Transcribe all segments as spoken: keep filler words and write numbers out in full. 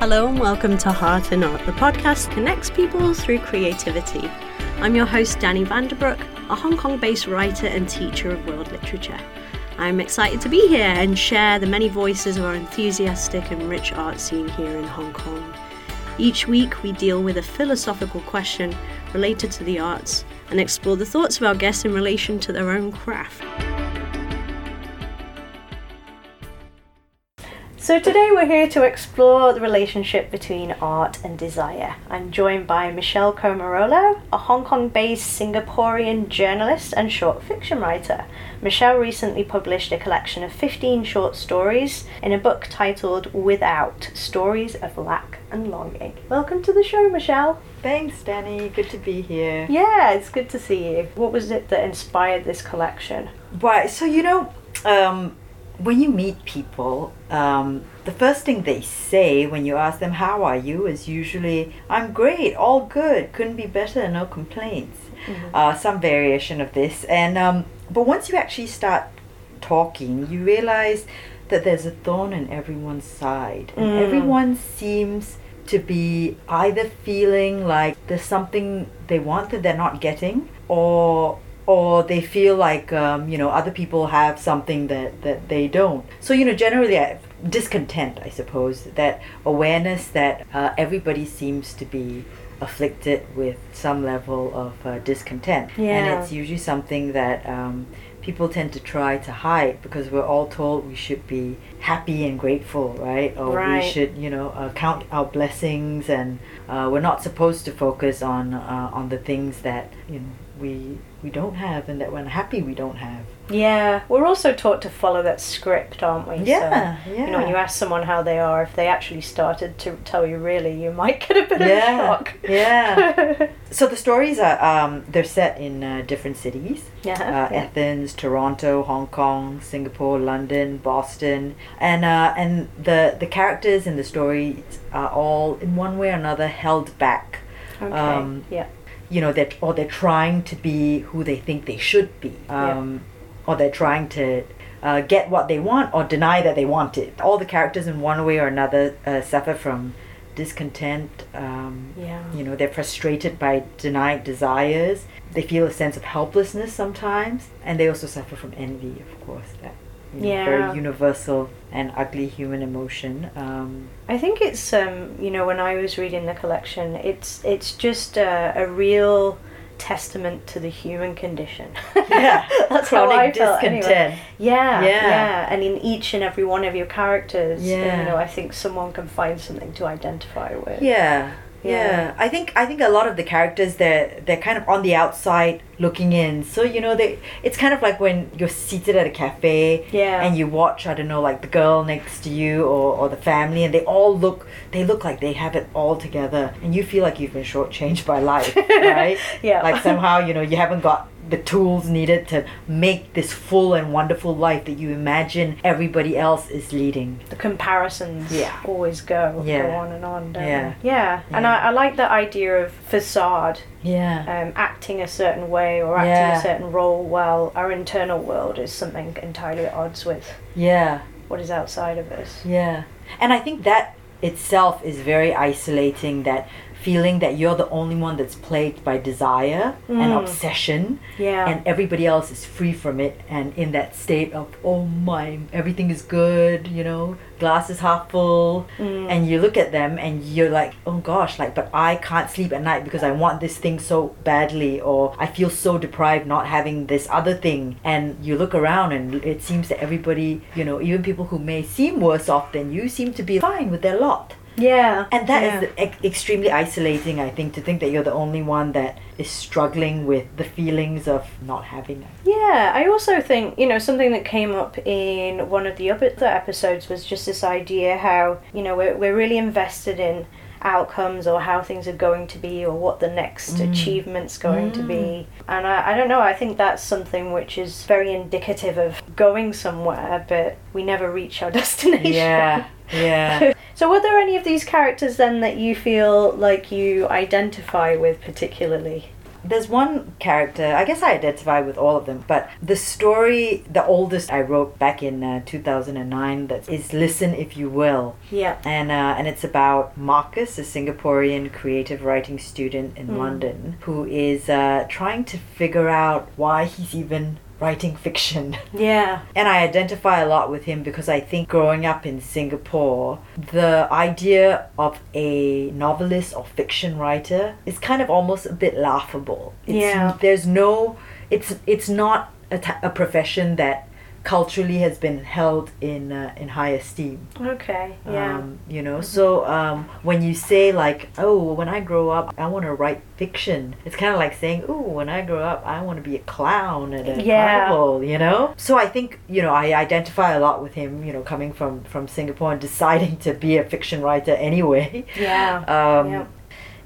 Hello and welcome to Heart and Art, the podcast that connects people through creativity. I'm your host, Danny Vanderbroek, a Hong Kong-based writer and teacher of world literature. I'm excited to be here and share the many voices of our enthusiastic and rich art scene here in Hong Kong. Each week, we deal with a philosophical question related to the arts and explore the thoughts of our guests in relation to their own craft. So today we're here to explore the relationship between art and desire. I'm joined by Michelle Comarolo, a Hong Kong-based Singaporean journalist and short fiction writer. Michelle recently published a collection of fifteen short stories in a book titled Without Stories of Lack and Longing. Welcome to the show, Michelle. Thanks, Danny. Good to be here. Yeah, it's good to see you. What was it that inspired this collection? Right, so you know, um, when you meet people, um, the first thing they say when you ask them, how are you, is usually, I'm great, all good, couldn't be better, no complaints. Mm-hmm. Uh, some variation of this. And um, but once you actually start talking, you realize that there's a thorn in everyone's side. And mm. everyone seems to be either feeling like there's something they want that they're not getting, or or they feel like, um, you know, other people have something that, that they don't. So, you know, generally uh, discontent, I suppose, that awareness that uh, everybody seems to be afflicted with some level of uh, discontent. Yeah. And it's usually something that um, people tend to try to hide because we're all told we should be happy and grateful, right? Or right. we should, you know, uh, count our blessings, and uh, we're not supposed to focus on uh, on the things that, you know, we we don't have, and that when happy we don't have. Yeah, we're also taught to follow that script, aren't we? Yeah, so, yeah. You know, when you ask someone how they are, if they actually started to tell you really, you might get a bit yeah, of a shock. Yeah. So the stories are um, they're set in uh, different cities. Yeah. Uh, yeah. Athens, Toronto, Hong Kong, Singapore, London, Boston, and uh, and the the characters in the stories are all in one way or another held back. Okay. Um, yeah. You know, that, or they're trying to be who they think they should be, um, yeah. or they're trying to uh, get what they want or deny that they want it. All the characters in one way or another uh, suffer from discontent. Um, yeah. You know, they're frustrated by denied desires. They feel a sense of helplessness sometimes, and they also suffer from envy, of course. That you know, yeah. very universal and ugly human emotion. Um, I think it's, um, you know, when I was reading the collection, it's it's just a, a real testament to the human condition. Yeah, that's chronic how I felt, discontent. Anyway. Yeah, yeah, yeah. And in each and every one of your characters, yeah. you know, I think someone can find something to identify with. Yeah. Yeah. yeah, I think I think a lot of the characters, they're, they're kind of on the outside looking in. So, you know, they it's kind of like when you're seated at a cafe yeah. and you watch, I don't know, like the girl next to you or, or the family, and they all look, they look like they have it all together. And you feel like you've been shortchanged by life, right? Yeah. Like somehow, you know, you haven't got the tools needed to make this full and wonderful life that you imagine everybody else is leading. The comparisons yeah. always go, yeah. go on and on, don't yeah. they? Yeah. yeah. And I, I like the idea of facade. Yeah. Um, acting a certain way or acting yeah. a certain role while our internal world is something entirely at odds with yeah. what is outside of us. Yeah. And I think that itself is very isolating, that feeling that you're the only one that's plagued by desire mm. and obsession, yeah. and everybody else is free from it and in that state of, oh my, everything is good, you know, glass is half full, mm. and you look at them and you're like, oh gosh, like, but I can't sleep at night because I want this thing so badly, or I feel so deprived not having this other thing. And you look around and it seems that everybody, you know, even people who may seem worse off than you seem to be fine with their lot. Yeah. And that yeah. is e- extremely isolating, I think, to think that you're the only one that is struggling with the feelings of not having it. Yeah, I also think, you know, something that came up in one of the other episodes was just this idea how, you know, we're, we're really invested in outcomes or how things are going to be or what the next mm. achievement's going mm. to be. And I, I don't know, I think that's something which is very indicative of going somewhere, but we never reach our destination. Yeah, yeah. So were there any of these characters then that you feel like you identify with particularly? There's one character, I guess I identify with all of them, but the story, the oldest I wrote back in uh, two thousand nine, that is Listen If You Will. Yeah. And uh, and it's about Marcus, a Singaporean creative writing student in mm. London, who is uh, trying to figure out why he's even writing fiction. Yeah. And I identify a lot with him because I think growing up in Singapore, the idea of a novelist or fiction writer is kind of almost a bit laughable. It's, yeah. There's no... It's it's not a, t- a profession that culturally has been held in uh, in high esteem. Okay, yeah. Um, you know, so um, when you say like, oh, when I grow up, I want to write fiction. It's kind of like saying, oh, when I grow up, I want to be a clown at a yeah. carnival, you know? So I think, you know, I identify a lot with him, you know, coming from, from Singapore and deciding to be a fiction writer anyway. Yeah, um, yeah.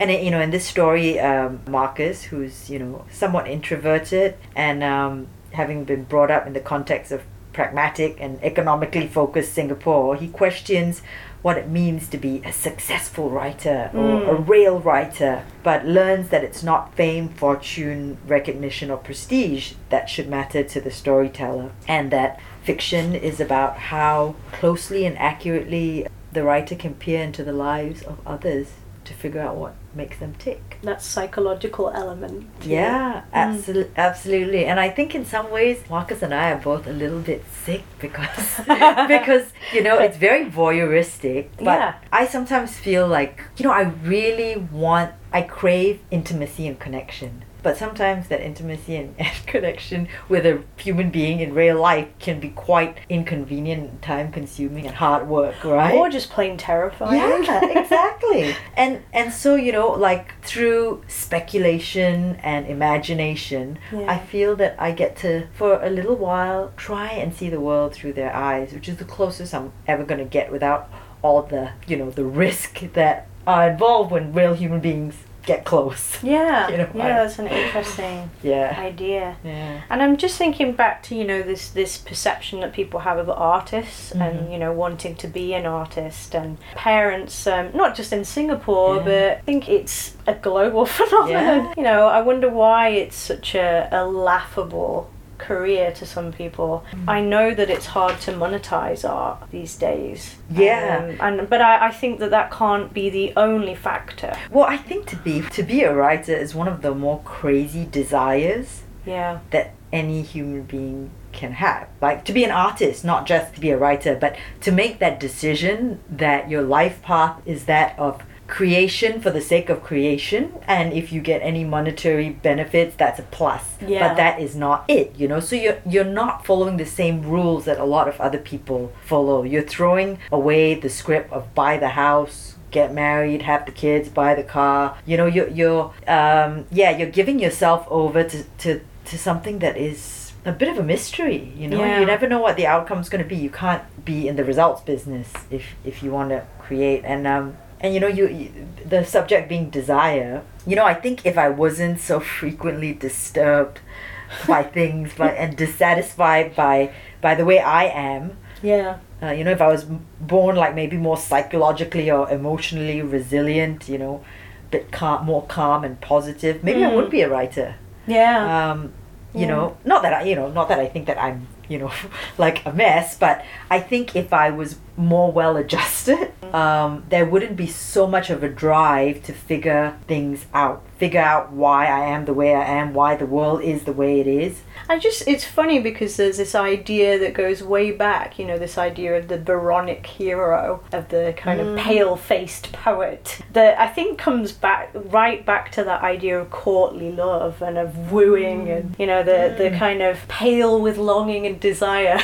And, you know, in this story, um, Marcus, who's, you know, somewhat introverted and... Um, having been brought up in the context of pragmatic and economically focused Singapore, he questions what it means to be a successful writer or mm. a real writer, but learns that it's not fame, fortune, recognition, or prestige that should matter to the storyteller, and that fiction is about how closely and accurately the writer can peer into the lives of others to figure out what makes them tick. That psychological element. Yeah, absolutely, mm. absolutely. And I think in some ways, Marcus and I are both a little bit sick because, because you know, it's very voyeuristic. But yeah. I sometimes feel like, you know, I really want, I crave intimacy and connection. But sometimes that intimacy and, and connection with a human being in real life can be quite inconvenient, time-consuming, and hard work, right? Or just plain terrifying. Yeah, exactly. And and so, you know, like through speculation and imagination, yeah. I feel that I get to, for a little while, try and see the world through their eyes, which is the closest I'm ever going to get without all the, you know, the risk that are involved when real human beings get close. Yeah, you know, yeah, I, that's an interesting yeah. idea. Yeah. And I'm just thinking back to, you know, this this perception that people have of artists mm-hmm. and, you know, wanting to be an artist, and parents, um, not just in Singapore, yeah. but I think it's a global phenomenon. Yeah. You know, I wonder why it's such a, a laughable career to some people. Mm. I know that it's hard to monetize art these days. Yeah, um, and but I, I think that that can't be the only factor. Well, I think to be to be a writer is one of the more crazy desires. Yeah, that any human being can have. Like to be an artist, not just to be a writer, but to make that decision that your life path is that of creation for the sake of creation, and if you get any monetary benefits, that's a plus. Yeah. But that is not it, you know. So you're you're not following the same rules that a lot of other people follow. You're throwing away the script of buy the house, get married, have the kids, buy the car. You know, you're you're um yeah, you're giving yourself over to to, to something that is a bit of a mystery, you know. Yeah. You never know what the outcome's going to be. You can't be in the results business if if you want to create. And um And, you know, you, you the subject being desire, you know, I think if I wasn't so frequently disturbed by things by, and dissatisfied by by the way I am, yeah, uh, you know, if I was born like maybe more psychologically or emotionally resilient, you know, a bit calm, more calm and positive, maybe mm. I would be a writer. Yeah. Um, you yeah. know, not that I, you know, not that I think that I'm, you know, like a mess, but I think if I was more well adjusted, um, there wouldn't be so much of a drive to figure things out, figure out why I am the way I am, why the world is the way it is. I just, it's funny because there's this idea that goes way back, you know, this idea of the Byronic hero, of the kind mm. of pale-faced poet, that I think comes back, right back to that idea of courtly love and of wooing mm. and, you know, the, mm. the kind of pale with longing and desire.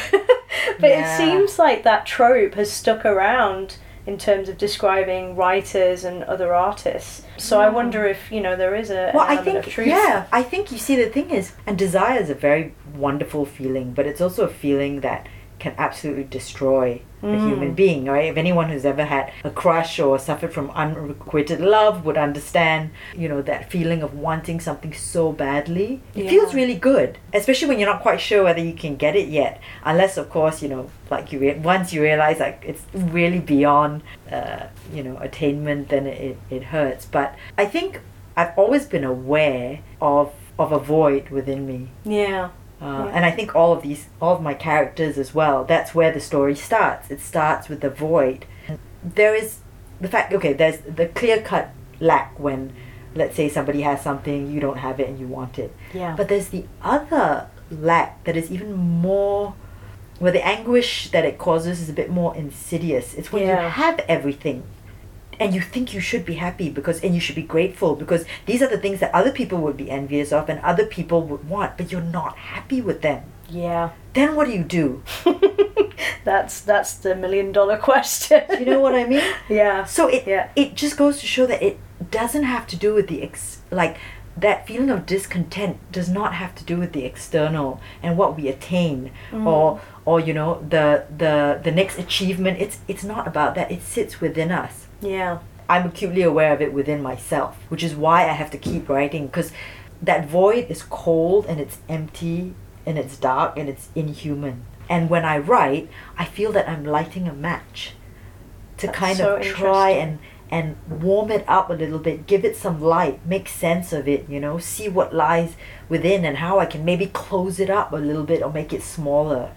But yeah. it seems like that trope has stuck around in terms of describing writers and other artists. So yeah. I wonder if, you know, there is a, well, an element I think, of truth. Yeah, I think, you see, the thing is, and desire is a very wonderful feeling, but it's also a feeling that can absolutely destroy mm. a human being, right? If anyone who's ever had a crush or suffered from unrequited love would understand, you know, that feeling of wanting something so badly. It yeah. feels really good, especially when you're not quite sure whether you can get it yet. Unless, of course, you know, like you re- once you realize like it's really beyond, uh, you know, attainment, then it, it hurts. But I think I've always been aware of of a void within me. Yeah. Uh, yeah. And I think all of these, all of my characters as well, that's where the story starts. It starts with the void. There is the fact, okay, there's the clear-cut lack when, let's say, somebody has something, you don't have it and you want it. Yeah. But there's the other lack that is even more, where the anguish that it causes is a bit more insidious. It's when yeah. you have everything and you think you should be happy because, and you should be grateful because these are the things that other people would be envious of and other people would want, but you're not happy with them. Yeah. Then what do you do? that's that's the million dollar question. You know what I mean? Yeah. So it yeah. it just goes to show that it doesn't have to do with the ex like that feeling of discontent does not have to do with the external and what we attain mm. or or you know the the the next achievement. It's it's not about that. It sits within us. Yeah. I'm acutely aware of it within myself, which is why I have to keep writing, because that void is cold and it's empty and it's dark and it's inhuman. And when I write, I feel that I'm lighting a match to That's kind so of try and and warm it up a little bit, give it some light, make sense of it, you know, see what lies within and how I can maybe close it up a little bit or make it smaller.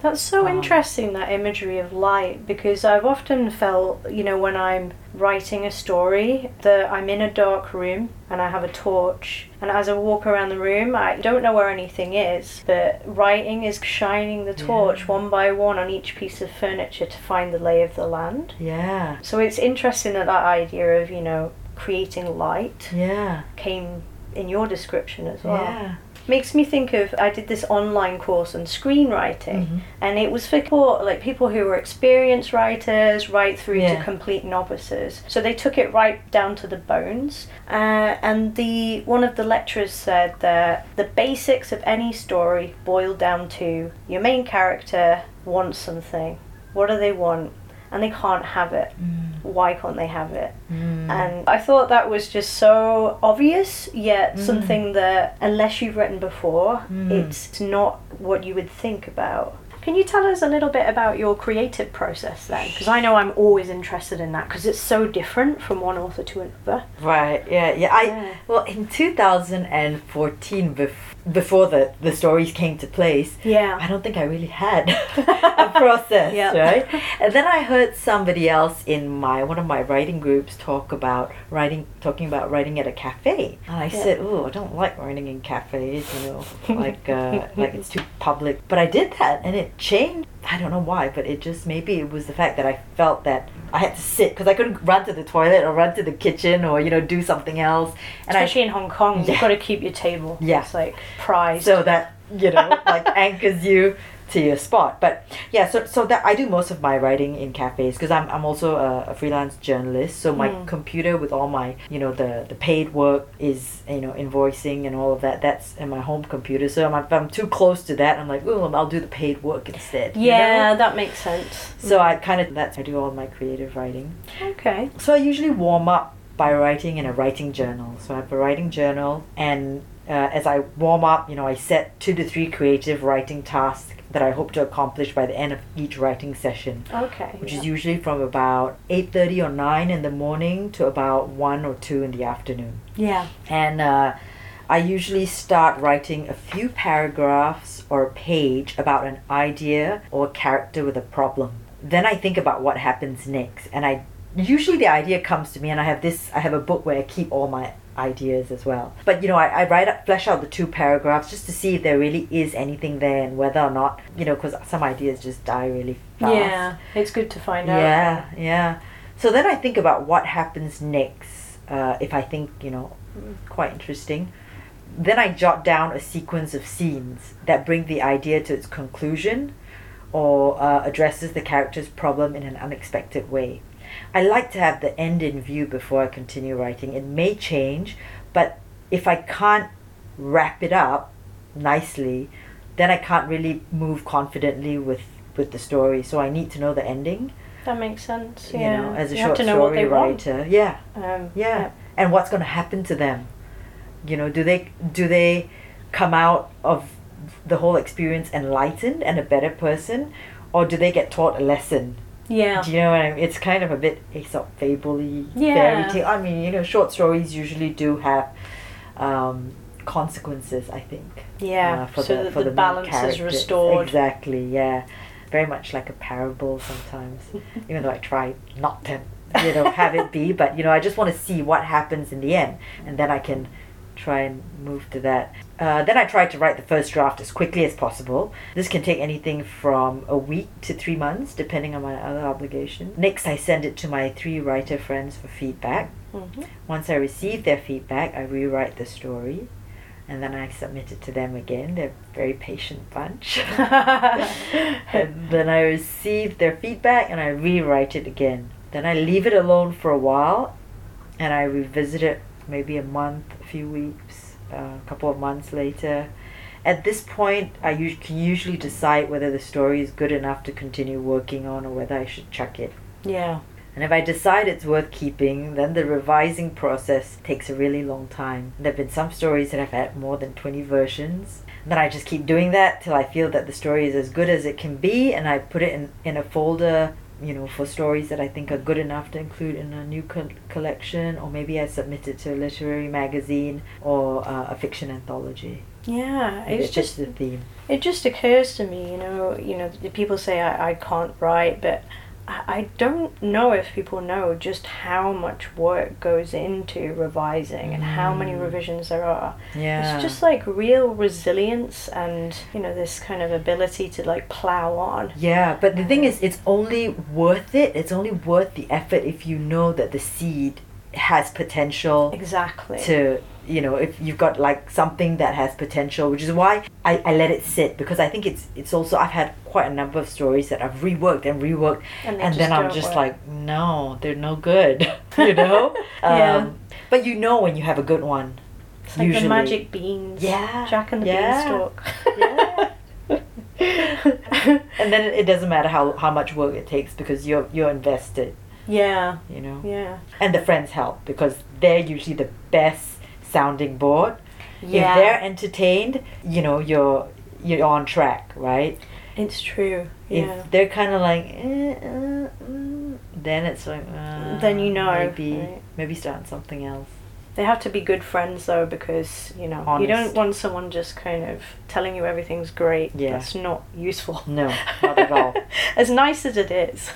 That's so um, interesting, that imagery of light, because I've often felt, you know, when I'm writing a story, that I'm in a dark room and I have a torch. And as I walk around the room, I don't know where anything is, but writing is shining the torch yeah. one by one on each piece of furniture to find the lay of the land. Yeah. So it's interesting that that idea of, you know, creating light yeah. came in your description as well. Yeah. Makes me think of, I did this online course on screenwriting mm-hmm. and it was for people, like people who were experienced writers right through yeah. to complete novices. So they took it right down to the bones uh, and the one of the lecturers said that the basics of any story boil down to your main character wants something. What do they want? And they can't have it. Mm. Why can't they have it? Mm. And I thought that was just so obvious, yet mm. something that, unless you've written before, mm. it's not what you would think about. Can you tell us a little bit about your creative process then? Because I know I'm always interested in that, because it's so different from one author to another. Right, yeah, yeah. I yeah. Well, in two thousand fourteen, bef- before the, the stories came to place, yeah. I don't think I really had a process, yep. right? And then I heard somebody else in my one of my writing groups talk about writing, talking about writing at a cafe. And I yeah. said, oh, I don't like writing in cafes, you know, like uh, like it's too public. But I did that, and it changed. I don't know why, but it just, maybe it was the fact that I felt that I had to sit, because I couldn't run to the toilet or run to the kitchen or, you know, do something else. And especially I, in Hong Kong, yeah. you've got to keep your table. Yeah. It's like prized. So that, you know, like anchors you to your spot. But yeah, so so that I do most of my writing in cafes, because I'm I'm also a, a freelance journalist. So my mm. computer with all my, you know, the, the paid work is, you know, invoicing and all of that. That's in my home computer. So I'm, if I'm too close to that, I'm like, oh, I'll do the paid work instead. Yeah, you know? That makes sense. So mm. I kind of, that's I do all my creative writing. Okay. So I usually warm up by writing in a writing journal. So I have a writing journal, and uh, as I warm up, you know, I set two to three creative writing tasks that I hope to accomplish by the end of each writing session. Okay. Which yeah. is usually from about eight thirty or nine in the morning to about one or two in the afternoon. Yeah. And uh, I usually start writing a few paragraphs or a page about an idea or a character with a problem. Then I think about what happens next. And I usually the idea comes to me, and I have this, I have a book where I keep all my ideas as well. But you know, I, I write up, flesh out the two paragraphs just to see if there really is anything there and whether or not, you know, because some ideas just die really fast. Yeah, it's good to find out. Yeah, yeah. So then I think about what happens next, uh, if I think, you know, quite interesting. Then I jot down a sequence of scenes that bring the idea to its conclusion or uh, addresses the character's problem in an unexpected way. I like to have the end in view before I continue writing. It may change, but if I can't wrap it up nicely, then I can't really move confidently with, with the story. So I need to know the ending. That makes sense. You yeah. know, as a you short story writer, want. yeah, um, yeah, yeah, and what's going to happen to them? You know, do they do they come out of the whole experience enlightened and a better person, or do they get taught a lesson? Yeah. Do you know what I mean? It's kind of a bit Aesop fable-y, yeah. fairy tale. I mean, you know, short stories usually do have um, consequences, I think. Yeah, uh, for so the, that for the, the balance characters. Is restored. Exactly, yeah. Very much like a parable sometimes, even though I try not to, you know, have it be. But, you know, I just want to see what happens in the end, and then I can try and move to that. Uh, then I tried to write the first draft as quickly as possible. This can take anything from a week to three months, depending on my other obligation. Next, I send it to my three writer friends for feedback. Mm-hmm. Once I receive their feedback, I rewrite the story, and then I submit it to them again. They're a very patient bunch. And then I receive their feedback, and I rewrite it again. Then I leave it alone for a while, and I revisit it maybe a month, a few weeks, uh, a couple of months later. At this point, I us- can usually decide whether the story is good enough to continue working on or whether I should chuck it. Yeah. And if I decide it's worth keeping, then the revising process takes a really long time. There have been some stories that have had more than twenty versions. And then I just keep doing that till I feel that the story is as good as it can be, and I put it in, in a folder, you know, for stories that I think are good enough to include in a new co- collection, or maybe I submit it to a literary magazine or uh, a fiction anthology. Yeah, it's, it's just the theme. It just occurs to me, you know, you know, people say I, I can't write, but I, I don't know if people know just how much work goes into revising and mm. how many revisions there are. Yeah, it's just like real resilience and, you know, this kind of ability to like plow on. Yeah, but the thing is, it's only worth it. It's only worth the effort if you know that the seed has potential. Exactly. To, you know, if you've got like something that has potential, which is why I, I let it sit, because I think it's it's also, I've had quite a number of stories that I've reworked and reworked and, and then I'm just work. like, no, they're no good. You know? yeah. Um, but you know when you have a good one. It's like usually. The magic beans. Yeah. Jack and the yeah. beanstalk. yeah. And then it doesn't matter how, how much work it takes, because you're you're invested. Yeah. You know? Yeah. And the friends help, because they're usually the best sounding board. Yeah. If they're entertained, you know, you're you're on track, right? It's true. Yeah. If they're kind of like, eh, uh, mm, then it's like, uh, then you know, maybe right? maybe start something else. They have to be good friends though, because you know, honest. You don't want someone just kind of telling you everything's great. Yeah. That's not useful. No, not at all. As nice as it is.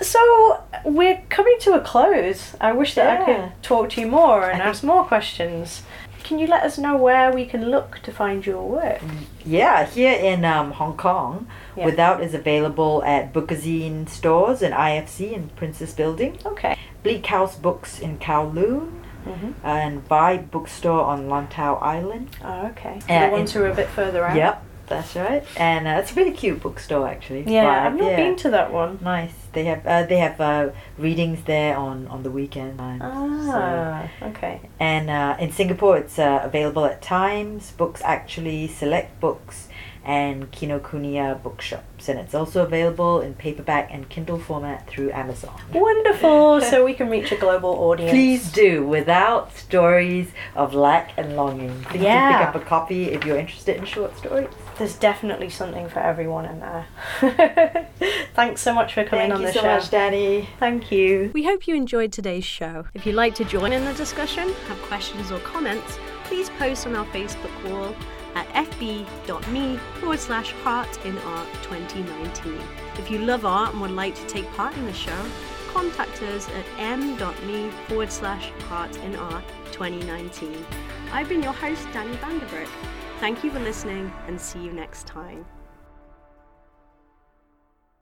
So we're coming to a close. I wish that yeah. I could talk to you more and ask more questions. Can you let us know where we can look to find your work? Yeah, here in um, Hong Kong, yeah. Without is available at Bookazine stores and I F C in Princess Building. Okay. Bleak House Books in Kowloon. Mm-hmm. And Buy Bookstore on Lantau Island. Oh, okay. So uh, the ones who are a bit further out. Yep. That's right, and uh, it's a really cute bookstore actually. Yeah, but, I've not yeah. been to that one. Nice. They have uh, they have uh, readings there on, on the weekend. Ah, so, okay. And uh, in Singapore, it's uh, available at Times Books, actually Select Books, and Kinokuniya bookshops, and it's also available in paperback and Kindle format through Amazon. Wonderful. So we can reach a global audience. Please do. Without Stories of Lack and Longing. Please yeah. do pick up a copy if you're interested in short stories. There's definitely something for everyone in there. Thanks so much for coming Thank on the so show. Thank you so much, Danny. Thank you. We hope you enjoyed today's show. If you'd like to join in the discussion, have questions or comments, please post on our Facebook wall at fb.me forward slash heart in art 2019. If you love art and would like to take part in the show, contact us at m.me forward slash heart in art 2019. I've been your host, Danny Vanderbroek. Thank you for listening, and see you next time.